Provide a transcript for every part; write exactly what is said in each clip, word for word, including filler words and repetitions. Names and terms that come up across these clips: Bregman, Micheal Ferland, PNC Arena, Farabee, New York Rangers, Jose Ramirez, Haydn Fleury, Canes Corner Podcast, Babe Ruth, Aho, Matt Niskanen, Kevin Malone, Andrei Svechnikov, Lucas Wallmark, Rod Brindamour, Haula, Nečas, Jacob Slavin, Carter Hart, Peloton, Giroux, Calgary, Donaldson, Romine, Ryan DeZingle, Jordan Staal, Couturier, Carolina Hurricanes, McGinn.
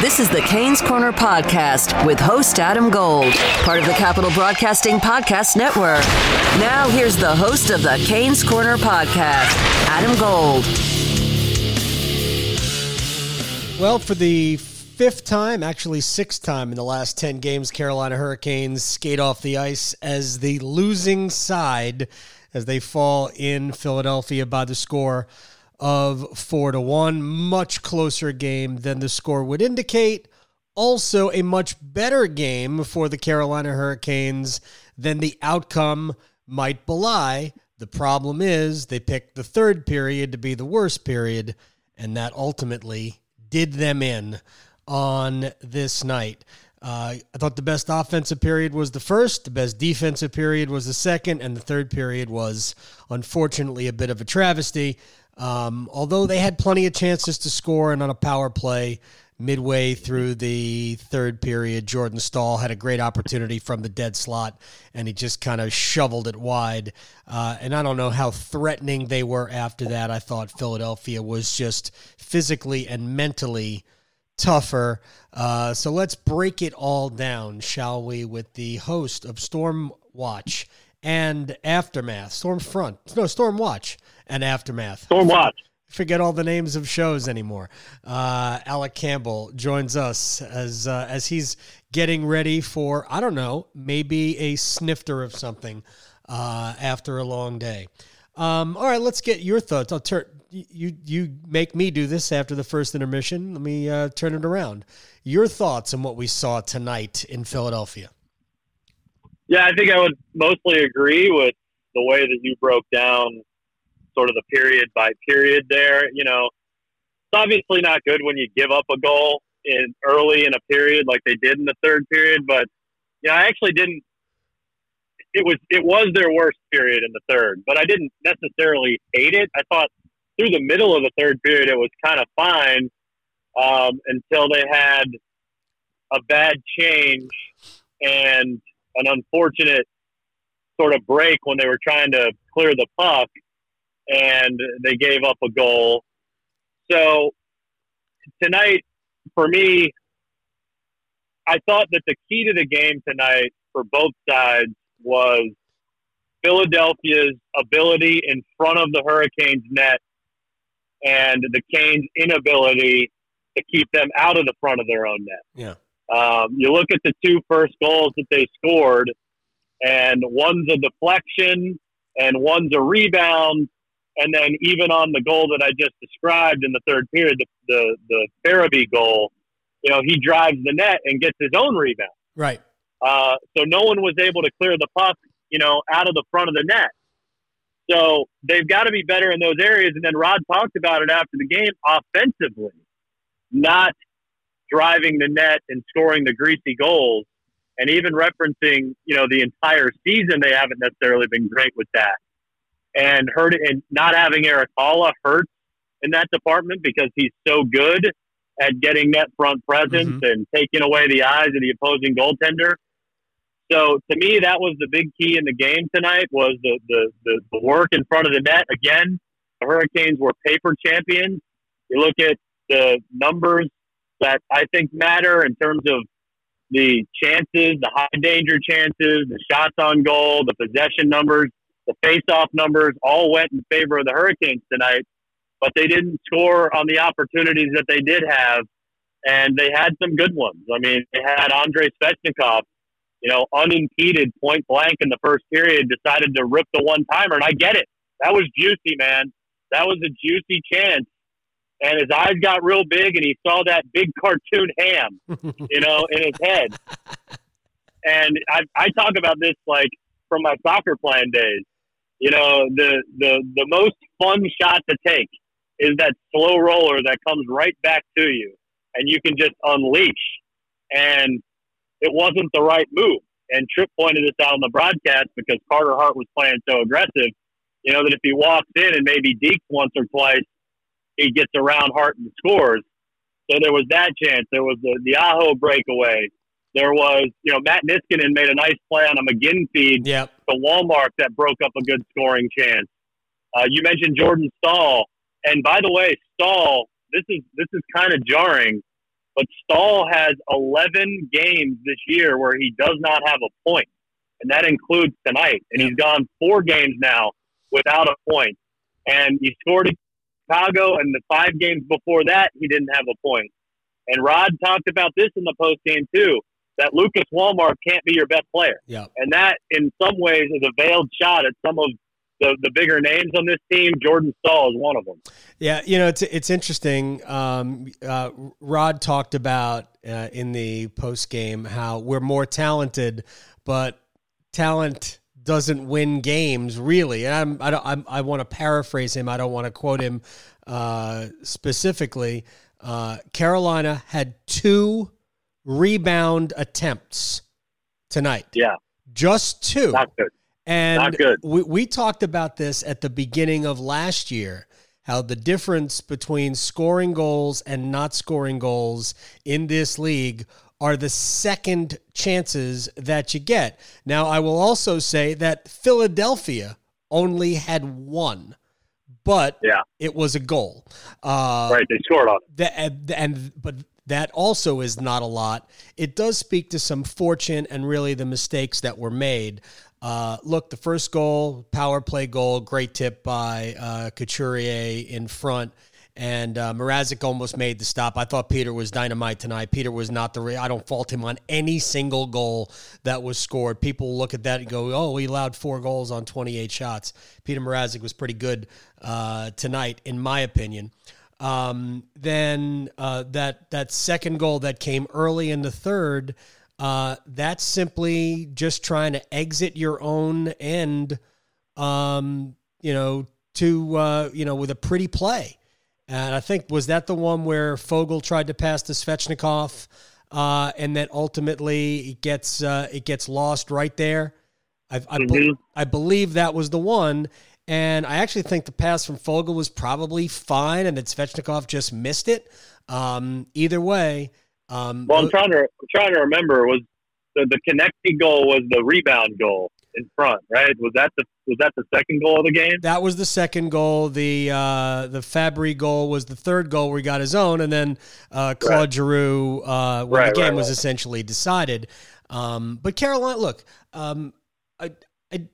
This is the Canes Corner Podcast with host Adam Gold, part of the Capital Broadcasting Podcast Network. Now here's the host of the Canes Corner Podcast, Adam Gold. Well, for the fifth time, actually sixth time in the last ten games, Carolina Hurricanes skate off the ice as the losing side as they fall in Philadelphia by the score of four to one, much closer game than the score would indicate. Also, a much better game for the Carolina Hurricanes than the outcome might belie. The problem is they picked the third period to be the worst period, and that ultimately did them in on this night. Uh, I thought the best offensive period was the first, the best defensive period was the second, and the third period was, unfortunately, a bit of a travesty. Um, although they had plenty of chances to score, and on a power play midway through the third period, Jordan Staal had a great opportunity from the dead slot, and he just kind of shoveled it wide. Uh, and I don't know how threatening they were after that. I thought Philadelphia was just physically and mentally tougher. Uh, so let's break it all down, shall we, with the host of Stormwatch and Aftermath, Stormfront, no, Stormwatch and Aftermath. Stormwatch. Forget all the names of shows anymore. Uh, Alec Campbell joins us as uh, as he's getting ready for, I don't know, maybe a snifter of something uh, after a long day. Um, all right, let's get your thoughts. I'll turn you you make me do this after the first intermission. Let me uh, turn it around. Your thoughts on what we saw tonight in Philadelphia? Yeah, I think I would mostly agree with the way that you broke down sort of the period by period there. You know, it's obviously not good when you give up a goal in early in a period like they did in the third period, but you know, I actually didn't it was it was their worst period in the third, but I didn't necessarily hate it. I thought through the middle of the third period it was kind of fine um, until they had a bad change and an unfortunate sort of break when they were trying to clear the puck and they gave up a goal. So tonight, for me, I thought that the key to the game tonight for both sides was Philadelphia's ability in front of the Hurricanes' net and the Canes' inability to keep them out of the front of their own net. Yeah. Um, you look at the two first goals that they scored, and one's a deflection and one's a rebound. And then even on the goal that I just described in the third period, the, the, the Farabee goal, you know, he drives the net and gets his own rebound. Right. Uh, so no one was able to clear the puck, you know, out of the front of the net. So they've got to be better in those areas. And then Rod talked about it after the game, offensively, not driving the net and scoring the greasy goals, and even referencing, you know, the entire season, they haven't necessarily been great with that. And hurt, and not having Eric Haula hurt in that department because he's so good at getting net front presence mm-hmm. and taking away the eyes of the opposing goaltender. So to me, that was the big key in the game tonight, was the, the, the, the work in front of the net. Again, the Hurricanes were paper champions. You look at the numbers that I think matter in terms of the chances, the high danger chances, the shots on goal, the possession numbers, the face-off numbers, all went in favor of the Hurricanes tonight, but they didn't score on the opportunities that they did have, and they had some good ones. I mean, they had Andrei Svechnikov, you know, unimpeded point blank in the first period, decided to rip the one-timer, and I get it. That was juicy, man. That was a juicy chance. And his eyes got real big, and he saw that big cartoon ham, you know, in his head. And I, I talk about this, like, from my soccer playing days. You know, the, the, the most fun shot to take is that slow roller that comes right back to you. and you can just unleash. And it wasn't the right move. And Tripp pointed this out on the broadcast because Carter Hart was playing so aggressive, you know, that if he walks in and maybe dekes once or twice, he gets around Hart and scores. So there was that chance. There was the, the Aho breakaway. There was, you know, Matt Niskanen made a nice play on a McGinn feed yep. to Wallmark that broke up a good scoring chance. Uh, you mentioned Jordan Staal. And by the way, Staal, this is this is kind of jarring, but Staal has eleven games this year where he does not have a point, and that includes tonight. And he's gone four games now without a point. And he scored in Chicago, and the five games before that, he didn't have a point. And Rod talked about this in the postgame, too, that Lucas Wallmark can't be your best player. Yep. And that, in some ways, is a veiled shot at some of the, the bigger names on this team. Jordan Staal is one of them. Yeah, you know, it's it's interesting. Um, uh, Rod talked about uh, in the postgame how we're more talented, but talent doesn't win games, really. And I'm, I don't, I'm, I want to paraphrase him. I don't want to quote him uh, specifically. Uh, Carolina had two rebound attempts tonight. Yeah. Just two. Not good. And Not good. We, we talked about this at the beginning of last year, how the difference between scoring goals and not scoring goals in this league are the second chances that you get. Now, I will also say that Philadelphia only had one, but yeah. it was a goal. Uh, right, they scored on it. The, and, and, but that also is not a lot. It does speak to some fortune and really the mistakes that were made. Uh, look, the first goal, power play goal, great tip by uh, Couturier in front. And uh, Mrazek almost made the stop. I thought Peter was dynamite tonight. Peter was not the re- – I don't fault him on any single goal that was scored. People look at that and go, oh, he allowed four goals on twenty-eight shots. Peter Mrazek was pretty good uh, tonight, in my opinion. Um, then uh, that that second goal that came early in the third, uh, that's simply just trying to exit your own end, um, you know, to uh, you know, with a pretty play. And I think, was that the one where Foegele tried to pass to Svechnikov, uh, and then ultimately it gets uh, it gets lost right there? I, I, mm-hmm. be- I believe that was the one, and I actually think the pass from Foegele was probably fine, and then Svechnikov just missed it. Um, either way, um, well, I'm trying to I'm trying to remember was the, the connecting goal was the rebound goal in front, right? Was that the was that the second goal of the game? That was the second goal. The uh, the Fabry goal was the third goal where he got his own, and then uh, Claude right. Giroux, uh, when right, the game right, was right. essentially decided. Um, but Carolina, look, um, I, I,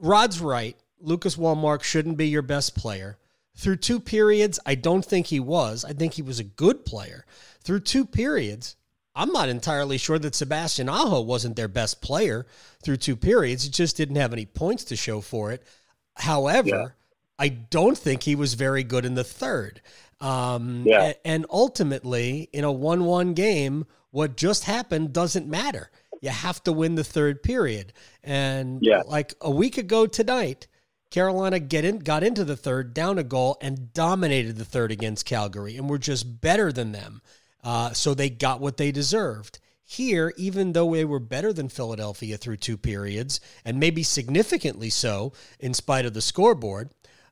Rod's right. Lucas Wallmark shouldn't be your best player. Through two periods, I don't think he was. I think he was a good player. Through two periods, I'm not entirely sure that Sebastian Aho wasn't their best player through two periods. He just didn't have any points to show for it. However, yeah. I don't think he was very good in the third. Um, yeah. And ultimately, in a one one game, what just happened doesn't matter. You have to win the third period. And yeah. like a week ago tonight, Carolina get in, got into the third, down a goal, and dominated the third against Calgary, and were just better than them. Uh, so they got what they deserved. Here, even though they were better than Philadelphia through two periods, and maybe significantly so in spite of the scoreboard,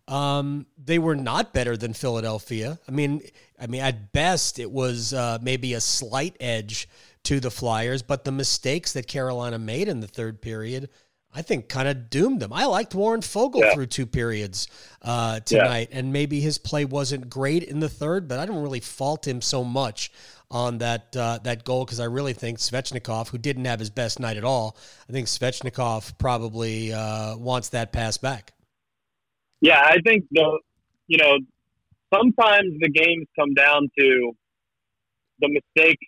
um, they were not better than Philadelphia. I mean, I mean, at best, it was uh, maybe a slight edge to the Flyers, but the mistakes that Carolina made in the third period, I think, kind of doomed them. I liked Warren Foegele yeah. through two periods uh, tonight, yeah. and maybe his play wasn't great in the third, but I don't really fault him so much on that uh, that goal, because I really think Svechnikov, who didn't have his best night at all, I think Svechnikov probably uh, wants that pass back. Yeah, I think, the you know, sometimes the games come down to the mistakes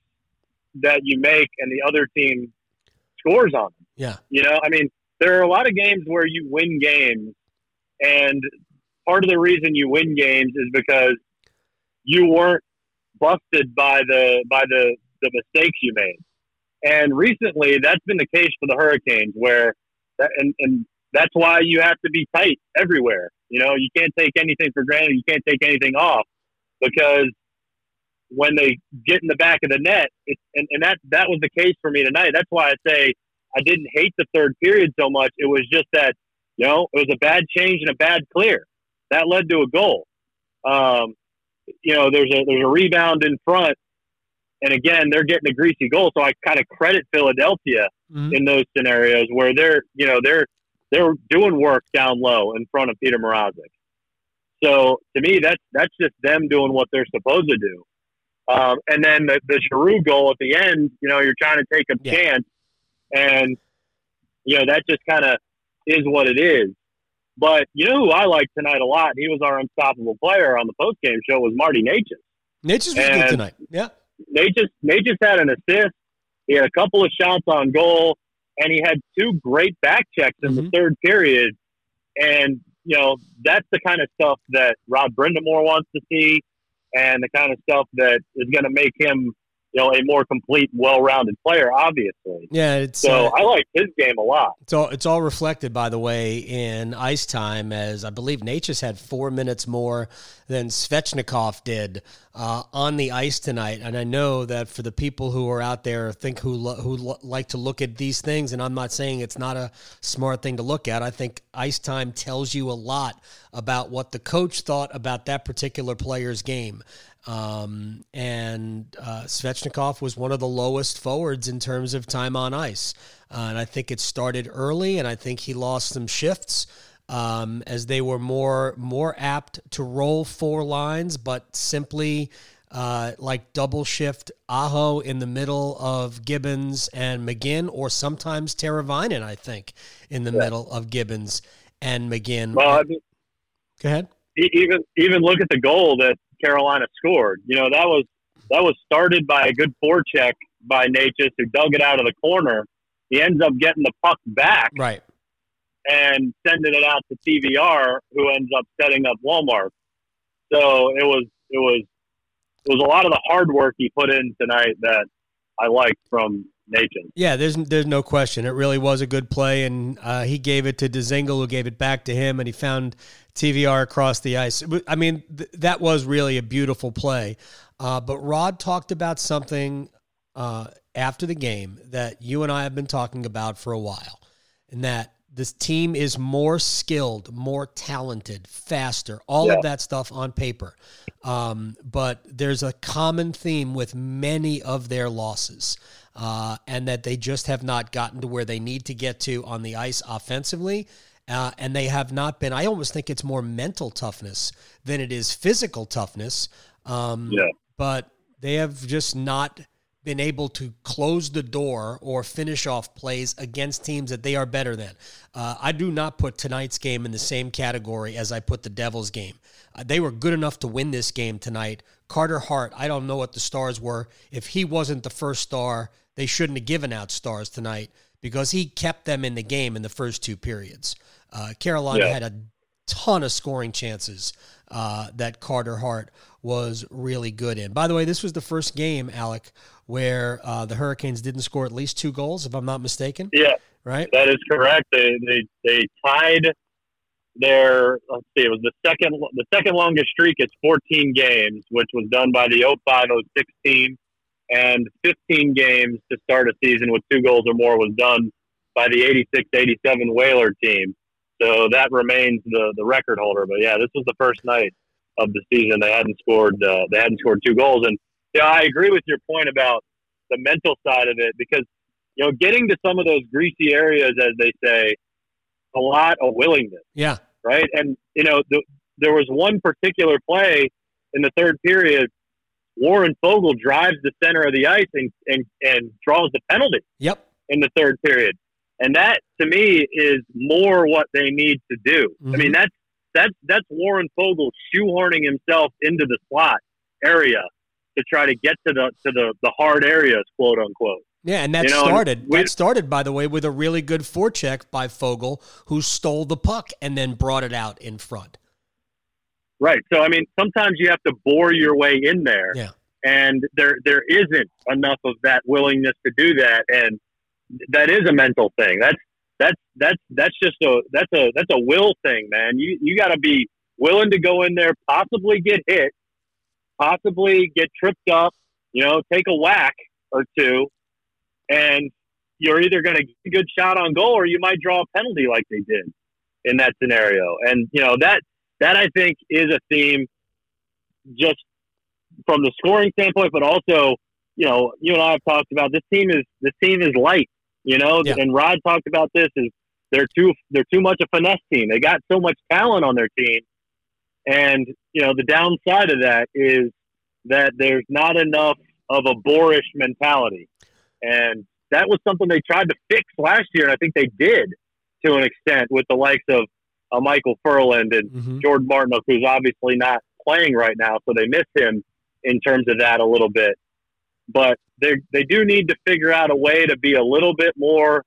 that you make and the other team scores on them. Yeah. You know, I mean, there are a lot of games where you win games, and part of the reason you win games is because you weren't busted by the by the, the mistakes you made. And recently, that's been the case for the Hurricanes, where that, and, and that's why you have to be tight everywhere. You know, you can't take anything for granted. You can't take anything off, because when they get in the back of the net. It, and and that, that was the case for me tonight. That's why I say I didn't hate the third period so much. It was just that, you know, it was a bad change and a bad clear. That led to a goal. Um, you know, there's a there's a rebound in front. And again, they're getting a greasy goal. So I kind of credit Philadelphia mm-hmm. in those scenarios where they're, you know, they're they're doing work down low in front of Peter Mrazek. So to me, that's that's just them doing what they're supposed to do. Um, and then the, the Giroux goal at the end, you know, you're trying to take a yeah. chance, and you know that just kind of is what it is. But you know who I liked tonight a lot? He was our unstoppable player on the postgame show. Was Marty Natchez. Natchez was and good tonight. Yeah. Nečas, Nečas had an assist. He had a couple of shots on goal, and he had two great back checks in mm-hmm. the third period. And, you know, that's the kind of stuff that Rod Brindamour wants to see, and the kind of stuff that is going to make him, you know, a more complete, well-rounded player, obviously. Yeah, it's, so uh, I like his game a lot. It's all, it's all reflected, by the way, in ice time, as I believe Nečas had four minutes more than Svechnikov did uh, on the ice tonight. And I know that for the people who are out there think who lo- who lo- like to look at these things, and I'm not saying it's not a smart thing to look at. I think ice time tells you a lot about what the coach thought about that particular player's game. Um, and uh, Svechnikov was one of the lowest forwards in terms of time on ice. Uh, and I think it started early, and I think he lost some shifts um, as they were more more apt to roll four lines, but simply uh, like double shift Aho in the middle of Gibbons and McGinn, or sometimes Teräväinen, I think, in the yeah. middle of Gibbons and McGinn. Well, I mean, go ahead. Even, even look at the goal that Carolina scored. You know, that was that was started by a good forecheck by Nečas, who dug it out of the corner. He ends up getting the puck back, right, and sending it out to T V R, who ends up setting up Wallmark. So it was it was it was a lot of the hard work he put in tonight that I liked from Nečas. Yeah, there's there's no question. It really was a good play, and uh, he gave it to DeZingle, who gave it back to him, and he found T V R across the ice. I mean, th- that was really a beautiful play. Uh, but Rod talked about something uh, after the game that you and I have been talking about for a while, and that this team is more skilled, more talented, faster, all yeah. of that stuff on paper. Um, but there's a common theme with many of their losses, uh, and that they just have not gotten to where they need to get to on the ice offensively. Uh, and they have not been. I almost think it's more mental toughness than it is physical toughness. Um, yeah. But they have just not been able to close the door or finish off plays against teams that they are better than. Uh, I do not put tonight's game in the same category as I put the Devils game. Uh, they were good enough to win this game tonight. Carter Hart, I don't know what the stars were. If he wasn't the first star, they shouldn't have given out stars tonight, because he kept them in the game in the first two periods. Uh, Carolina yeah. had a ton of scoring chances uh, that Carter Hart was really good in. By the way, this was the first game, Alec, where uh, the Hurricanes didn't score at least two goals, if I'm not mistaken. Yeah, right. That is correct. They they, they tied their. Let's see, it was the second the second longest streak. It's fourteen games, which was done by the oh five oh six team. And fifteen games to start a season with two goals or more was done by the eighty-six eighty-seven Whaler team. So that remains the, the record holder. But yeah, this was the first night of the season they hadn't scored uh, they hadn't scored two goals. And yeah, I agree with your point about the mental side of it, because you know, getting to some of those greasy areas, as they say, a lot of willingness. Yeah. Right. And you know, the, there was one particular play in the third period. Warren Foegele drives the center of the ice and, and, and draws the penalty yep. in the third period. And that, to me, is more what they need to do. Mm-hmm. I mean, that's, that's, that's Warren Foegele shoehorning himself into the slot area to try to get to the, to the, the hard areas, quote unquote. Yeah, and that you know, started, we, that started, by the way, with a really good forecheck by Foegele, who stole the puck and then brought it out in front. Right. So, I mean, sometimes you have to bore your way in there. Yeah. And there there isn't enough of that willingness to do that. And that is a mental thing. That's that's that's that's just a that's a that's a will thing, man. You you gotta be willing to go in there, possibly get hit, possibly get tripped up, you know, take a whack or two, and you're either going to get a good shot on goal or you might draw a penalty like they did in that scenario. And, you know, that, that I think is a theme just from the scoring standpoint, but also, you know, you and I have talked about this team is, this team is light, you know, yeah. and Rod talked about this is they're too, they're too much a finesse team. They got so much talent on their team. And, you know, the downside of that is that there's not enough of a boorish mentality. And that was something they tried to fix last year, and I think they did to an extent with the likes of uh, Micheal Ferland and mm-hmm. Jordan Martin, who's obviously not playing right now, so they miss him in terms of that a little bit. But they they do need to figure out a way to be a little bit more,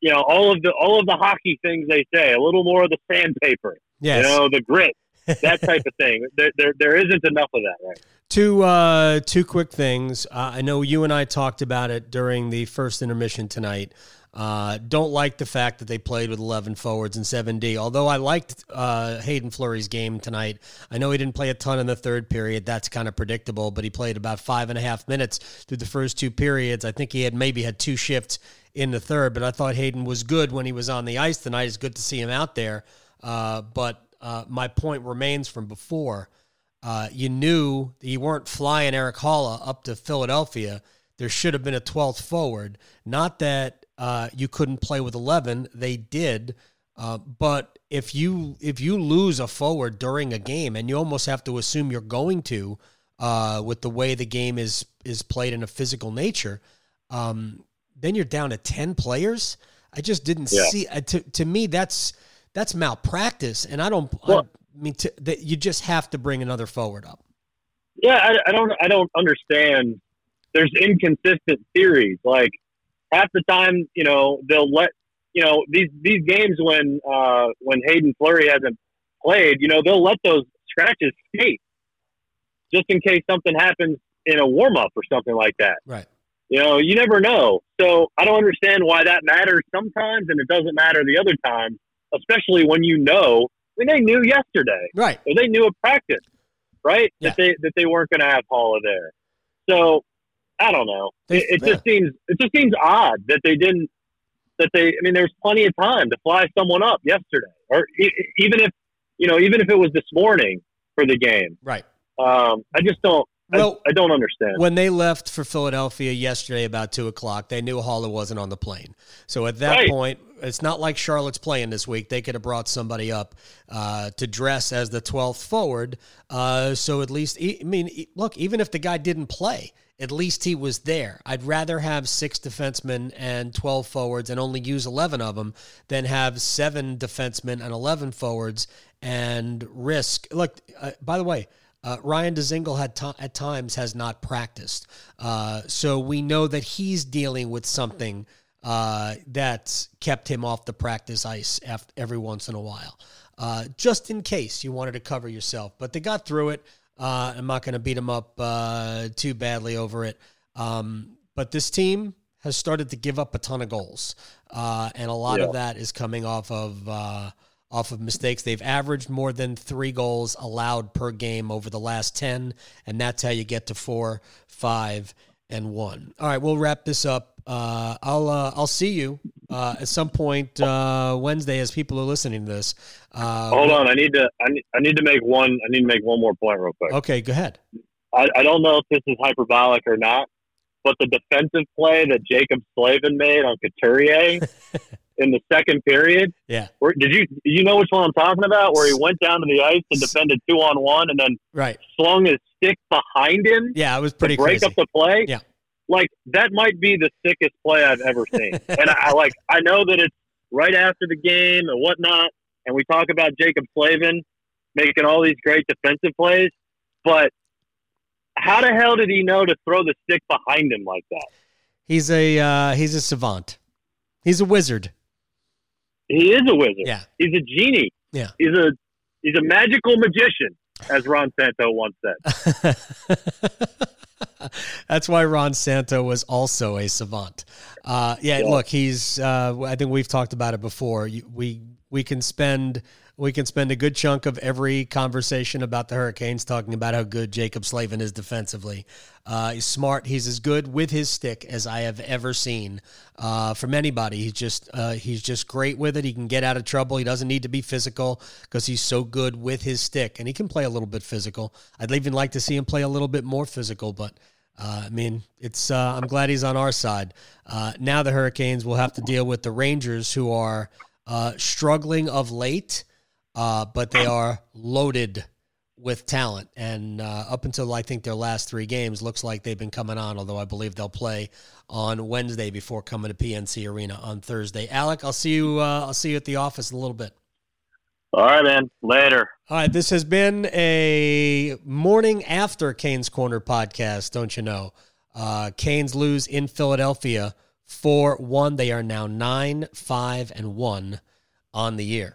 you know, all of the all of the hockey things they say, a little more of the sandpaper, yes. you know, the grit. That type of thing. There, there, there isn't enough of that, right? Two, uh, two quick things. Uh, I know you and I talked about it during the first intermission tonight. Uh, don't like the fact that they played with eleven forwards and seven D, although I liked uh, Haydn Fleury's game tonight. I know he didn't play a ton in the third period. That's kind of predictable, but he played about five and a half minutes through the first two periods. I think he had maybe had two shifts in the third, but I thought Haydn was good when he was on the ice tonight. It's good to see him out there, uh, but Uh, my point remains from before. Uh, you knew that you weren't flying Eric Haula up to Philadelphia. There should have been a twelfth forward. Not that uh, you couldn't play with eleven. They did. Uh, but if you if you lose a forward during a game, and you almost have to assume you're going to uh, with the way the game is, is played in a physical nature, um, then you're down to ten players. I just didn't yeah. see uh, – to, to me, that's – That's malpractice, and I don't. Well, I mean, to, that you just have to bring another forward up. Yeah, I, I don't. I don't understand. There's inconsistent theories. Like half the time, you know, they'll let you know these these games when uh, when Haydn Fleury hasn't played. You know, they'll let those scratches skate just in case something happens in a warm up or something like that. Right. You know, you never know. So I don't understand why that matters sometimes, and it doesn't matter the other time. Especially when you know, I mean, they knew yesterday, right? Or they knew at practice, right? Yeah. That they that they weren't going to have Haula there. So I don't know. They, it it yeah. just seems it just seems odd that they didn't. That they, I mean, there was plenty of time to fly someone up yesterday, or e- even if you know, even if it was this morning for the game, right? Um, I just don't. Well, I, I don't understand. When they left for Philadelphia yesterday about two o'clock, they knew Haula wasn't on the plane. So at that right. point, it's not like Charlotte's playing this week. They could have brought somebody up uh, to dress as the twelfth forward. Uh, so at least, I mean, look, even if the guy didn't play, at least he was there. I'd rather have six defensemen and twelve forwards and only use eleven of them than have seven defensemen and eleven forwards and risk. Look, uh, by the way, Uh, Ryan DeZingle had to- at times has not practiced. Uh, so we know that he's dealing with something uh, that's kept him off the practice ice after, every once in a while, uh, just in case you wanted to cover yourself. But they got through it. Uh, I'm not going to beat them up uh, too badly over it. Um, but this team has started to give up a ton of goals, uh, and a lot yeah. of that is coming off of uh, – off of mistakes. They've averaged more than three goals allowed per game over the last ten, and that's how you get to four, five, and one. All right, we'll wrap this up. Uh, I'll uh, I'll see you uh, at some point uh, Wednesday as people are listening to this. Uh, Hold on, I need to I need, I need to make one I need to make one more point real quick. Okay, go ahead. I, I don't know if this is hyperbolic or not, but the defensive play that Jacob Slavin made on Couturier. In the second period, yeah. Where, did you you know which one I'm talking about? Where he went down to the ice and defended two on one, and then right. slung his stick behind him. Yeah, it was pretty to break crazy. Up the play. Yeah, like that might be the sickest play I've ever seen. And I, I like I know that it's right after the game and whatnot, and we talk about Jacob Slavin making all these great defensive plays, but how the hell did he know to throw the stick behind him like that? He's a uh, he's a savant. He's a wizard. He is a wizard. Yeah. He's a genie. Yeah. He's a he's a magical magician, as Ron Santo once said. That's why Ron Santo was also a savant. Uh, yeah, yeah, look, he's. Uh, I think we've talked about it before. We we can spend we can spend a good chunk of every conversation about the Hurricanes talking about how good Jacob Slavin is defensively. Uh, he's smart. He's as good with his stick as I have ever seen uh, from anybody. He's just uh, he's just great with it. He can get out of trouble. He doesn't need to be physical because he's so good with his stick, and he can play a little bit physical. I'd even like to see him play a little bit more physical, but uh, I mean, it's uh, I'm glad he's on our side. Uh, now the Hurricanes will have to deal with the Rangers, who are uh, struggling of late. Uh, but they are loaded with talent. And uh, up until, I think, their last three games, looks like they've been coming on, although I believe they'll play on Wednesday before coming to P N C Arena on Thursday. Alec, I'll see you, uh, I'll see you at the office in a little bit. All right, man. Later. All right, this has been a morning after Canes Corner podcast, don't you know. Uh, Canes lose in Philadelphia four one. They are now nine, five, and one on the year.